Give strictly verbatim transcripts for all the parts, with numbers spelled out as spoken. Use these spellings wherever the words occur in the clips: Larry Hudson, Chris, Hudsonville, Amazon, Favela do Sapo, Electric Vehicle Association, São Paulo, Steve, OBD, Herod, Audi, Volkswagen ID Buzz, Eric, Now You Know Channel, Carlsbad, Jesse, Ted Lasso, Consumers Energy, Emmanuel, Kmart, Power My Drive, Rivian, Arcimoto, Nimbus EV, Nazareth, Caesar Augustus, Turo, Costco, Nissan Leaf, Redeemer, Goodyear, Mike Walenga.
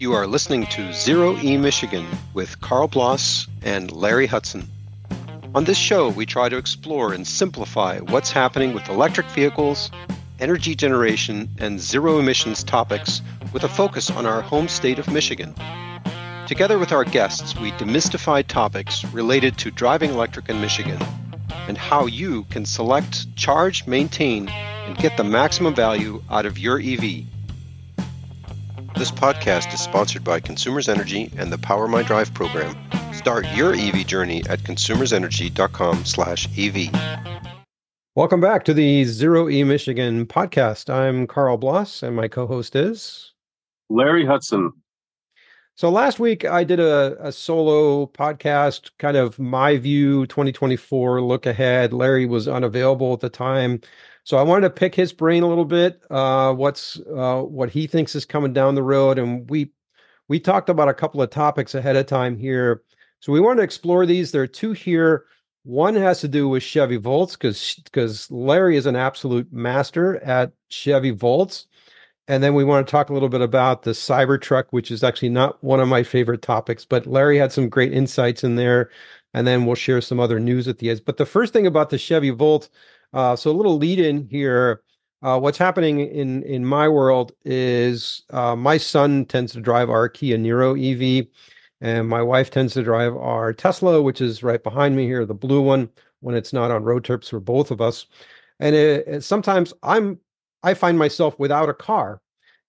You are listening to Zero E Michigan with Carl Bloss and Larry Hudson. On this show, we try to explore and simplify what's happening with electric vehicles, energy generation, and zero emissions topics with a focus on our home state of Michigan. Together with our guests, we demystify topics related to driving electric in Michigan and how you can select, charge, maintain, and get the maximum value out of your E V. This podcast is sponsored by Consumers Energy and the Power My Drive program. Start your E V journey at consumers energy dot com slash E V. Welcome back to the Zero E Michigan podcast. I'm Carl Bloss, and my co-host is Larry Hudson. So last week I did a, a solo podcast, kind of my view twenty twenty-four look ahead. Larry was unavailable at the time, so I wanted to pick his brain a little bit. Uh, what's uh, what he thinks is coming down the road, and we we talked about a couple of topics ahead of time here. So we wanted to explore these. There are two here. One has to do with Chevy Volts because because Larry is an absolute master at Chevy Volts, and then we want to talk a little bit about the Cybertruck, which is actually not one of my favorite topics, but Larry had some great insights in there, and then we'll share some other news at the end. But the first thing about the Chevy Volt. Uh, so a little lead in here. Uh, what's happening in, in my world is uh, my son tends to drive our Kia Niro E V, and my wife tends to drive our Tesla, which is right behind me here, the blue one, when it's not on road trips for both of us. And it, it, sometimes I'm I find myself without a car.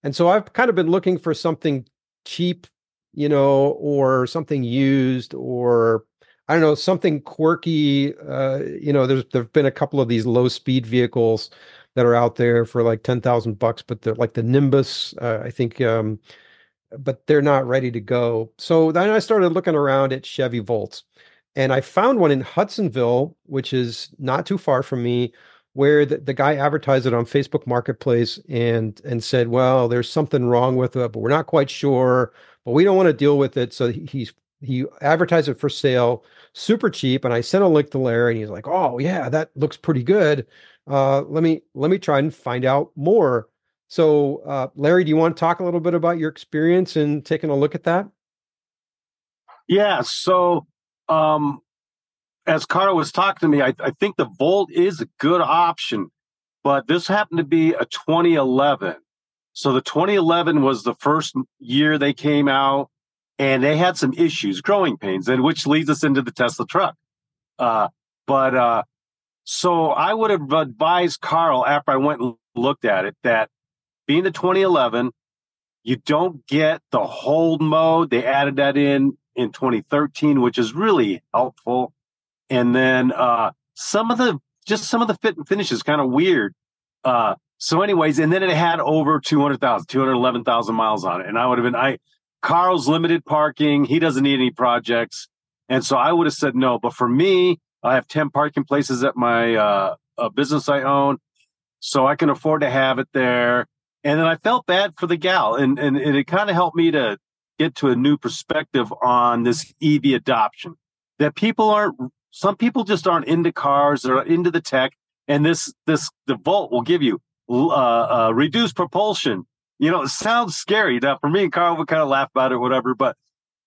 And so I've kind of been looking for something cheap, you know, or something used, or I don't know, something quirky. Uh, you know, there's there've been a couple of these low speed vehicles that are out there for like ten thousand bucks, but they're like the Nimbus, uh, I think, um, but they're not ready to go. So then I started looking around at Chevy Volts, and I found one in Hudsonville, which is not too far from me, where the, the guy advertised it on Facebook Marketplace and and said, "Well, there's something wrong with it, but we're not quite sure, but we don't want to deal with it." So he, he's He advertised it for sale, super cheap, and I sent a link to Larry, and he's like, "Oh yeah, that looks pretty good. Uh, let me let me try and find out more." So, uh, Larry, do you want to talk a little bit about your experience in taking a look at that? Yeah. So, um, as Carl was talking to me, I, I think the Volt is a good option, but this happened to be a twenty eleven. So the twenty eleven was the first year they came out. And they had some issues, growing pains, and which leads us into the Tesla truck. Uh, but uh, so I would have advised Carl after I went and looked at it that being the twenty eleven, you don't get the hold mode. They added that in in twenty thirteen, which is really helpful. And then uh, some of the just some of the fit and finish is kind of weird. Uh, so, anyways, and then it had over two hundred thousand, two hundred eleven thousand miles on it, and I would have been I. Carl's limited parking. He doesn't need any projects. And so I would have said no. But for me, I have ten parking places at my uh, uh, business I own. So I can afford to have it there. And then I felt bad for the gal. And, and, and it kind of helped me to get to a new perspective on this E V adoption. That people aren't, some people just aren't into cars. They're into the tech. And this, this the Volt will give you uh, uh, reduced propulsion. You know, it sounds scary. Now, for me and Carl, we kind of laugh about it or whatever, but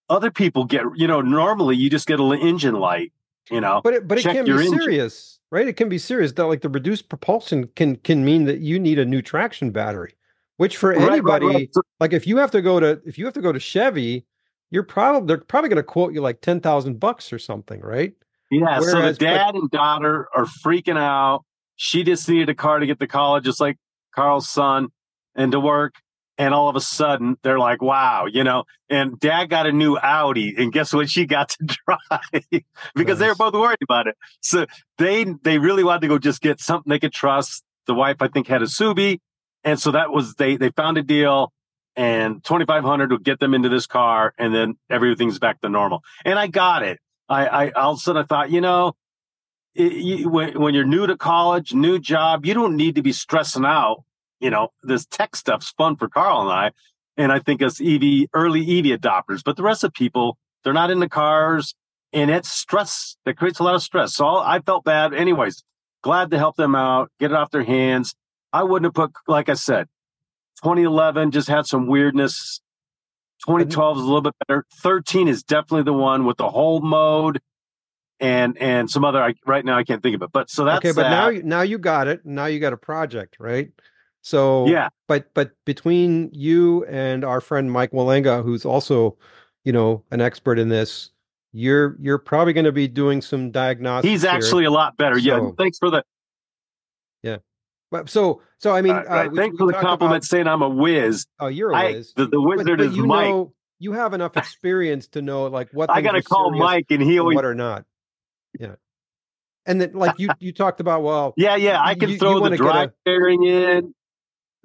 other people get, you know, normally you just get an engine light, you know. But it, but it can be serious, right? It can be serious. That like the reduced propulsion can can mean that you need a new traction battery, which for anybody, right, right, right. like if you have to go to if you have to go to Chevy, you're probably they're probably going to quote you like ten thousand bucks or something, right? Yeah. Whereas, so the dad but, and daughter are freaking out. She just needed a car to get to college, just like Carl's son, and to work. And all of a sudden, they're like, wow, you know, and dad got a new Audi. And guess what? She got to drive because nice. They were both worried about it. So they they really wanted to go just get something they could trust. The wife, I think, had a Subi. And so that was they they found a deal, and twenty-five hundred would get them into this car. And then everything's back to normal. And I got it. I, I all of a sudden I thought, you know, it, you, when, when you're new to college, new job, you don't need to be stressing out. You know, this tech stuff's fun for Carl and I, and I think us E V, early E V adopters, but the rest of people, they're not into cars, and it's stress that creates a lot of stress. So I felt bad. Anyways, glad to help them out, get it off their hands. I wouldn't have put, like I said, twenty eleven just had some weirdness. twenty twelve is a little bit better. thirteen is definitely the one with the whole mode and and some other. I, right now, I can't think of it. But so that's okay. But that. now, you, now you got it. Now you got a project, right? So yeah. But but between you and our friend Mike Walenga, who's also, you know, an expert in this, you're you're probably going to be doing some diagnostics. He's actually here. a lot better. So, yeah. Thanks for the. Yeah. So, so I mean, uh, right. uh, we, thanks we for the compliment about, saying I'm a whiz. Oh, you're a whiz. I, the, the wizard but, but is you Mike. Know, you have enough experience to know like what I got to call Mike, and he always and what or not. Yeah, and then like you, you talked about well. Yeah, yeah, I can you, throw you the drive a, bearing in,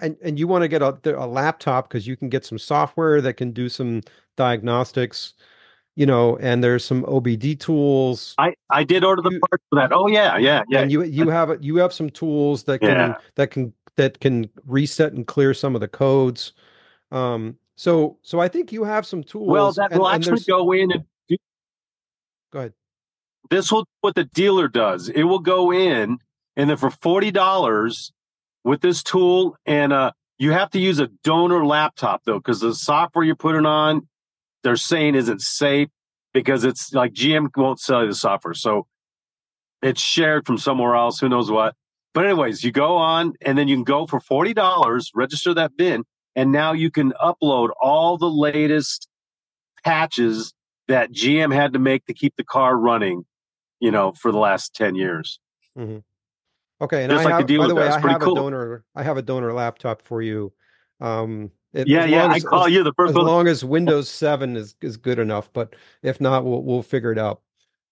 and and you want to get a, a laptop because you can get some software that can do some diagnostics, you know. And there's some O B D tools. I, I did order the parts for that. Oh yeah, yeah, yeah. And you you have you have some tools that can yeah. that can that can reset and clear some of the codes. Um. So so I think you have some tools. Well, that and, will and actually go in and do. Go ahead. This will do what the dealer does. It will go in and then for forty dollars with this tool, and uh, you have to use a donor laptop though, because the software you're putting on, they're saying isn't safe because it's like G M won't sell you the software. So it's shared from somewhere else, who knows what. But anyways, you go on and then you can go for forty dollars, register that V I N, and now you can upload all the latest patches that G M had to make to keep the car running, you know, for the last ten years. Mm-hmm. Okay. And Just I like have, the by the way, I have, cool. a donor, I have a donor laptop for you. Um, It, yeah, yeah, as, I call as, you the first. As one. long as Windows seven is, is good enough, but if not, we'll we'll figure it out.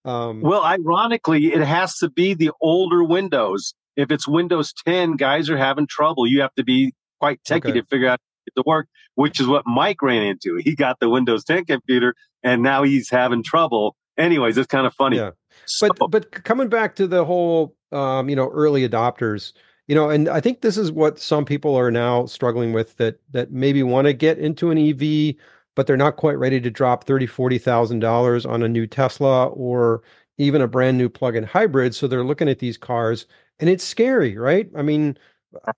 Um, well, ironically, it has to be the older Windows. If it's Windows ten, guys are having trouble. You have to be quite techie okay. to figure out how to work, which is what Mike ran into. He got the Windows ten computer, and now he's having trouble. Anyways, it's kind of funny. Yeah. So, but but coming back to the whole, um, you know, early adopters. You know, and I think this is what some people are now struggling with that that maybe want to get into an E V, but they're not quite ready to drop thirty thousand dollars, forty thousand dollars on a new Tesla or even a brand new plug-in hybrid. So they're looking at these cars, and it's scary, right? I mean,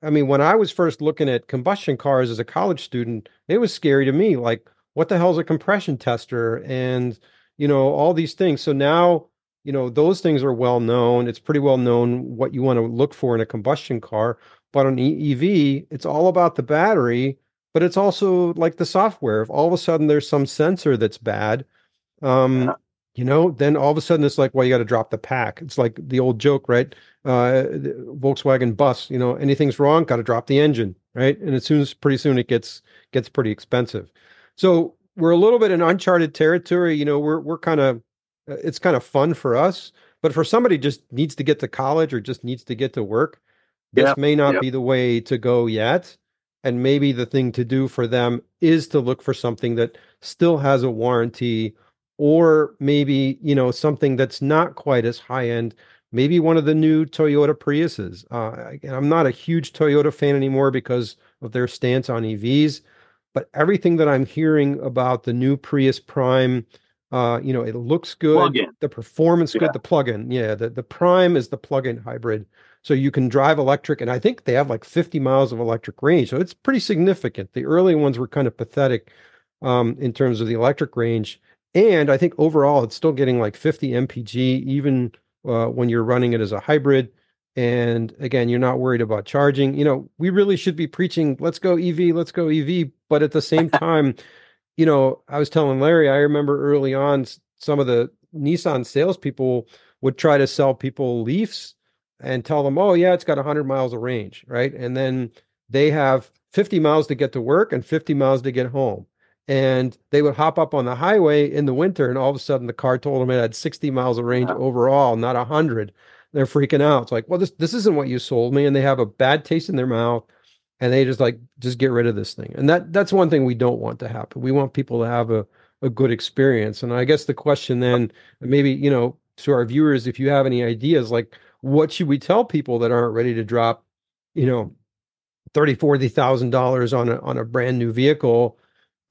I mean, when I was first looking at combustion cars as a college student, it was scary to me. Like, what the hell is a compression tester? And, you know, all these things. So now, you know, those things are well known. It's pretty well known what you want to look for in a combustion car. But on E V, it's all about the battery, but it's also like the software. If all of a sudden there's some sensor that's bad, um, yeah. you know, then all of a sudden it's like, well, you got to drop the pack. It's like the old joke, right? Uh, Volkswagen bus, you know, anything's wrong, got to drop the engine, right? And as soon as pretty soon it gets gets pretty expensive. So we're a little bit in uncharted territory. You know, we're we're kind of It's kind of fun for us, but for somebody just needs to get to college or just needs to get to work, this yep, may not yep. be the way to go yet. And maybe the thing to do for them is to look for something that still has a warranty, or maybe, you know, something that's not quite as high end. Maybe one of the new Toyota Priuses. Uh, and I'm not a huge Toyota fan anymore because of their stance on E Vs, but everything that I'm hearing about the new Prius Prime, Uh, you know, it looks good. The performance yeah. good. The plug-in, yeah. The the Prime is the plug-in hybrid, so you can drive electric, and I think they have like fifty miles of electric range, so it's pretty significant. The early ones were kind of pathetic um, in terms of the electric range, and I think overall it's still getting like fifty M P G even uh, when you're running it as a hybrid. And again, you're not worried about charging. You know, we really should be preaching, let's go E V, let's go E V, but at the same time. You know, I was telling Larry, I remember early on, some of the Nissan salespeople would try to sell people Leafs and tell them, oh, yeah, it's got one hundred miles of range, right? And then they have fifty miles to get to work and fifty miles to get home. And they would hop up on the highway in the winter, and all of a sudden the car told them it had sixty miles of range overall, not one hundred. They're freaking out. It's like, well, this, this isn't what you sold me. And they have a bad taste in their mouth. And they just like, just get rid of this thing. And that that's one thing we don't want to happen. We want people to have a, a good experience. And I guess the question then, maybe, you know, to our viewers, if you have any ideas, like what should we tell people that aren't ready to drop, you know, thirty thousand dollars, forty thousand dollars on a, on a brand new vehicle?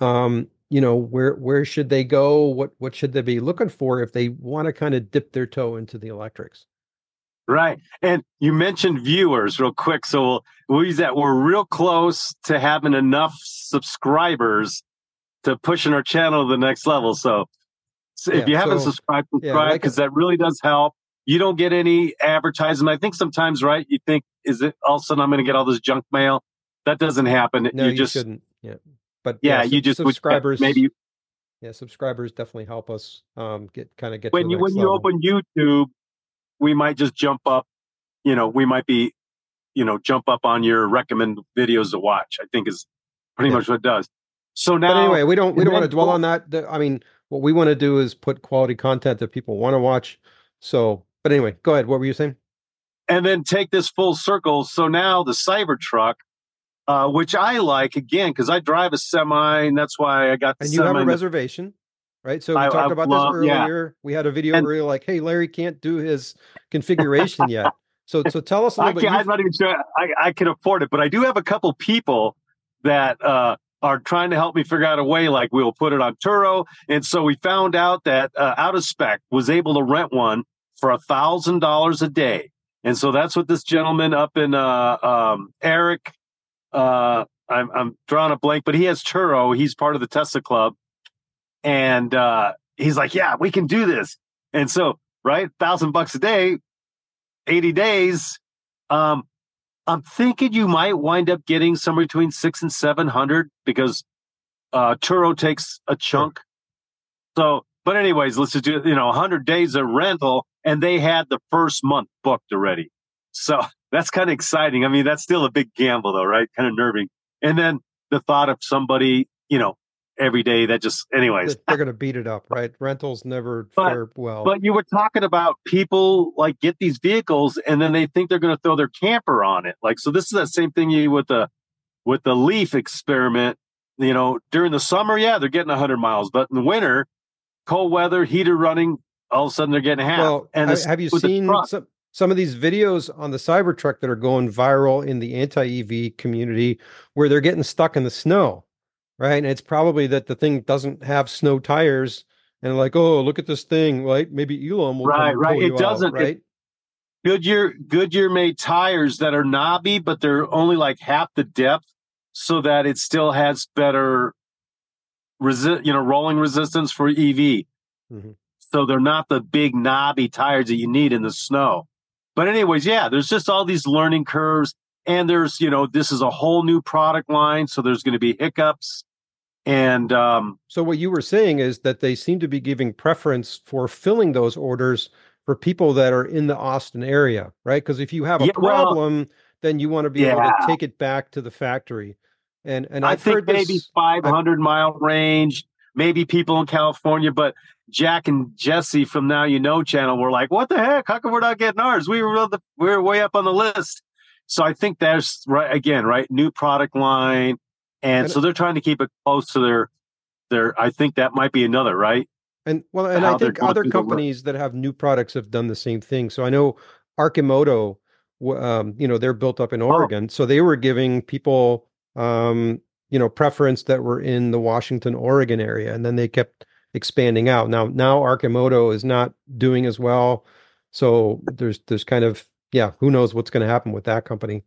Um, you know, where where should they go? What, what should they be looking for if they want to kind of dip their toe into the electrics? Right. And you mentioned viewers real quick. So we'll, we'll use that. We're real close to having enough subscribers to pushing our channel to the next level. So, so yeah, if you haven't so, subscribed, subscribe because yeah, like that really does help. You don't get any advertisement. I think sometimes, right, you think, is it all of a sudden I'm going to get all this junk mail? That doesn't happen. No, you, you just shouldn't. Yeah. But yeah, yeah you just subscribers maybe. Yeah, subscribers definitely help us um, get kind of get when to the you when level. You open YouTube, we might just jump up. You know, we might be, you know, jump up on your recommend videos to watch. I think is pretty yeah. much what it does. So now, but anyway, we don't we don't want to dwell on that. I mean, what we want to do is put quality content that people want to watch. So, but anyway, go ahead. What were you saying? And then take this full circle. So now the Cybertruck. Uh, which I like, again, because I drive a semi, and that's why I got the And you semi. Have a reservation, right? So we I, talked I about love, this earlier. Yeah. We had a video and, where you're like, hey, Larry can't do his configuration yet. So so tell us a little I bit. I'm not even sure I, I can afford it, but I do have a couple people that uh, are trying to help me figure out a way, like we'll put it on Turo. And so we found out that uh, Out of Spec was able to rent one for one thousand dollars a day. And so that's what this gentleman up in uh, um, Eric... Uh, I'm, I'm drawing a blank, but he has Turo. He's part of the Tesla Club. And uh, he's like, yeah, we can do this. And so, right, thousand bucks a day, eighty days. Um, I'm thinking you might wind up getting somewhere between six and seven hundred because uh, Turo takes a chunk. So, but anyways, let's just do, you know, one hundred days of rental. And they had the first month booked already. So that's kind of exciting. I mean, that's still a big gamble, though, right? Kind of nerving. And then the thought of somebody, you know, every day that just, anyways. They're going to beat it up, right? Rentals never but, fare well. But you were talking about people, like, get these vehicles, and then they think they're going to throw their camper on it. Like, so this is that same thing you with the with the Leaf experiment. You know, during the summer, yeah, they're getting one hundred miles. But in the winter, cold weather, heater running, all of a sudden they're getting half. Well, and this, have you seen some... Some of these videos on the Cybertruck that are going viral in the anti-E V community where they're getting stuck in the snow, right? And it's probably that the thing doesn't have snow tires and like, oh, look at this thing, right? Maybe Elon will right, come right. pull it you doesn't, out, right? It, Goodyear, Goodyear made tires that are knobby, but they're only like half the depth so that it still has better, resi- you know, rolling resistance for E V. Mm-hmm. So they're not the big knobby tires that you need in the snow. But anyways, yeah, there's just all these learning curves and there's, you know, this is a whole new product line. So there's going to be hiccups. And um, so what you were saying is that they seem to be giving preference for filling those orders for people that are in the Austin area, right? Because if you have a yeah, problem, well, then you want to be yeah. able to take it back to the factory. And and I I've think heard this, maybe five hundred mile range, maybe people in California, but Jack and Jesse from Now You Know Channel were like, what the heck? How come we're not getting ours? We were the, we were way up on the list. So I think there's, right again, right, new product line. And, and so they're trying to keep it close to their, their, I think that might be another, right? And well, and How I think other companies that have new products have done the same thing. So I know Arcimoto, um, you know, they're built up in Oregon. Oh. So they were giving people, um, you know, preference that were in the Washington, Oregon area. And then they kept expanding out. Now, now Arcimoto is not doing as well. So there's, there's kind of, yeah, who knows what's going to happen with that company.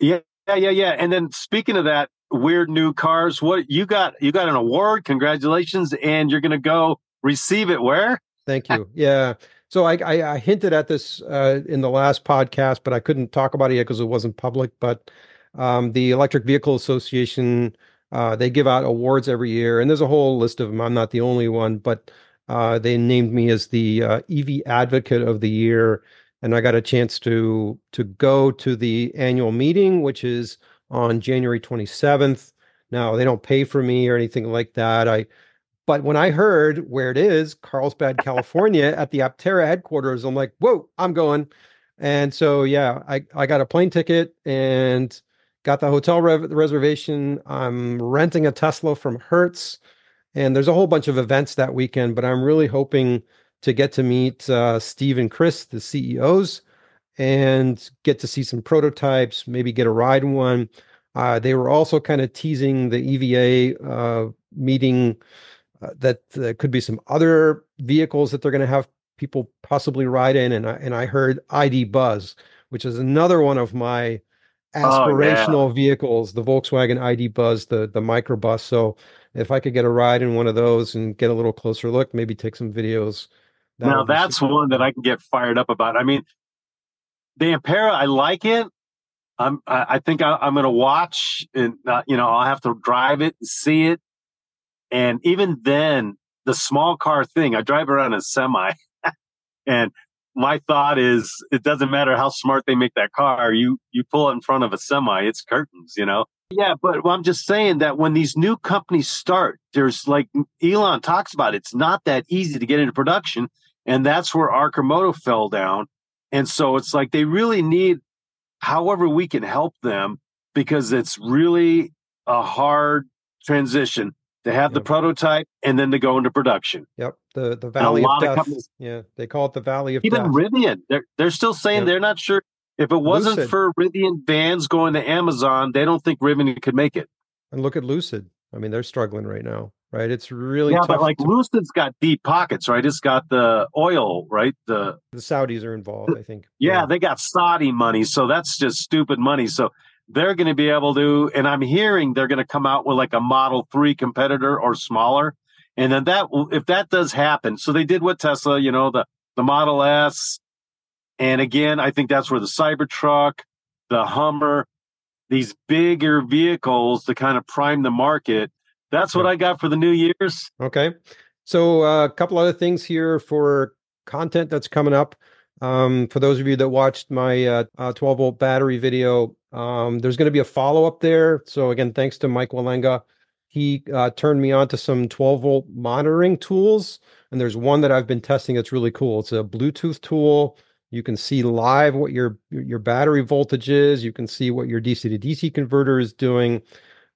Yeah. Yeah. Yeah. Yeah. And then speaking of that weird new cars, what you got, you got an award, congratulations. And you're going to go receive it where? Thank you. Yeah. So I, I, I hinted at this uh, in the last podcast, but I couldn't talk about it yet because it wasn't public, but um, the Electric Vehicle Association, Uh, they give out awards every year, and there's a whole list of them. I'm not the only one, but uh, they named me as the uh, E V Advocate of the Year, and I got a chance to to go to the annual meeting, which is on January twenty-seventh. Now, they don't pay for me or anything like that. I, but when I heard where it is, Carlsbad, California, at the Aptera headquarters, I'm like, whoa, I'm going. And so, yeah, I, I got a plane ticket and got the hotel rev- reservation. I'm renting a Tesla from Hertz. And there's a whole bunch of events that weekend, but I'm really hoping to get to meet uh, Steve and Chris, the C E Os, and get to see some prototypes, maybe get a ride in one. Uh, they were also kind of teasing the E V A uh, meeting uh, that there could be some other vehicles that they're going to have people possibly ride in. And I, and I heard I D Buzz, which is another one of my aspirational oh, yeah. vehicles, the Volkswagen I D Buzz, the the microbus. So if I could get a ride in one of those and get a little closer look, maybe take some videos. That now that's super. One that I can get fired up about. I mean, the Ampera, I like it. I'm, I think I, I'm going to watch and, uh, you know, I'll have to drive it and see it. And even then, the small car thing, I drive around in a semi and my thought is it doesn't matter how smart they make that car. You, you pull it in front of a semi, it's curtains, you know? Yeah. But I'm just saying that when these new companies start, there's like Elon talks about, it's not that easy to get into production. And that's where Arcimoto fell down. And so it's like, they really need, however we can help them, because it's really a hard transition to have yep. the prototype and then to go into production. Yep. The the valley a lot of, of companies, yeah, they call it the valley of even death. Rivian. They're they're still saying yep. they're not sure. If it wasn't Lucid. for Rivian vans going to Amazon, they don't think Rivian could make it. And look at Lucid. I mean, they're struggling right now, right? It's really yeah, tough. But like to... Lucid's got deep pockets, right? It's got the oil, right? The the Saudis are involved, I think. Yeah, yeah. They got Saudi money, so that's just stupid money. So they're going to be able to, and I'm hearing they're going to come out with like a Model three competitor or smaller. And then that, if that does happen, so they did with Tesla, you know, the the Model S. And again, I think that's where the Cybertruck, the Hummer, these bigger vehicles to kind of prime the market. That's what I got for the New Year's. Okay. So uh, a couple other things here for content that's coming up. Um, for those of you that watched my uh, uh, twelve volt battery video, um, there's going to be a follow-up there. So again, thanks to Mike Walenga. He uh, turned me on to some twelve volt monitoring tools. And there's one that I've been testing that's really cool. It's a Bluetooth tool. You can see live what your your battery voltage is. You can see what your D C to D C converter is doing.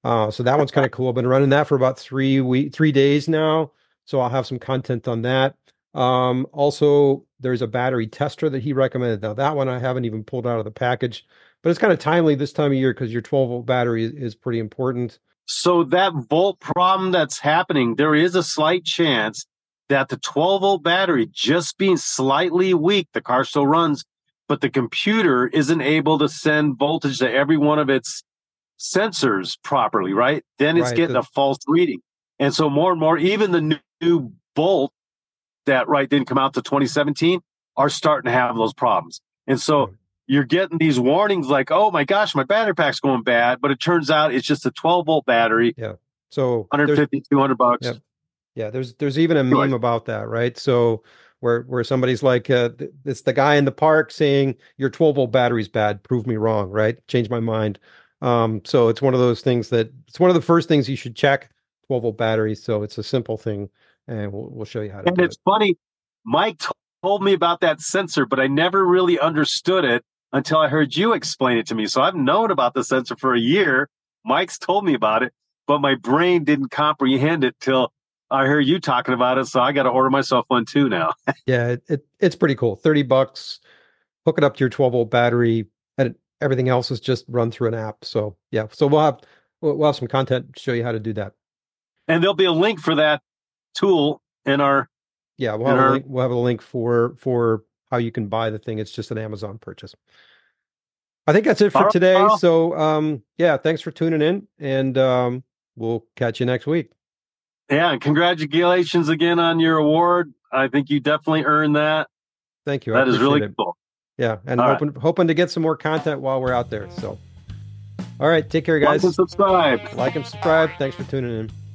Uh, so that one's kind of cool. I've been running that for about three week, three days now. So I'll have some content on that. Um, also, there's a battery tester that he recommended. Now, that one I haven't even pulled out of the package, but it's kind of timely this time of year because your twelve volt battery is, is pretty important. So that volt problem that's happening, there is a slight chance that the twelve volt battery just being slightly weak, the car still runs, but the computer isn't able to send voltage to every one of its sensors properly, right? Then it's right, getting the, a false reading. And so more and more, even the new, new Volt that right didn't come out to twenty seventeen are starting to have those problems. And so you're getting these warnings like, oh my gosh, my battery pack's going bad, but it turns out it's just a twelve volt battery. Yeah. So one fifty, two hundred bucks. Yeah. yeah, there's there's even a meme right. about that, right? So where where somebody's like, uh, it's the guy in the park saying your twelve volt battery's bad, prove me wrong, right? Change my mind. Um, so it's one of those things that it's one of the first things you should check, twelve volt batteries. So it's a simple thing, and we'll we'll show you how to. And do it's it. funny, Mike told me about that sensor, but I never really understood it until I heard you explain it to me. So I've known about the sensor for a year. Mike's told me about it, but my brain didn't comprehend it till I heard you talking about it. So I got to order myself one too now. yeah, it, it it's pretty cool. thirty bucks, hook it up to your twelve volt battery. Everything else is just run through an app. So yeah, so we'll have we'll have some content to show you how to do that, and there'll be a link for that tool in our yeah we'll have, our... A, link, we'll have a link for for how you can buy the thing. It's just an Amazon purchase. I think that's it for today. So um, yeah, thanks for tuning in, and um, we'll catch you next week. Yeah, and congratulations again on your award. I think you definitely earned that. Thank you. I that is really it. cool. Yeah, and hoping, right. hoping to get some more content while we're out there. So, all right, take care, guys. Like and subscribe. Like and subscribe. Thanks for tuning in.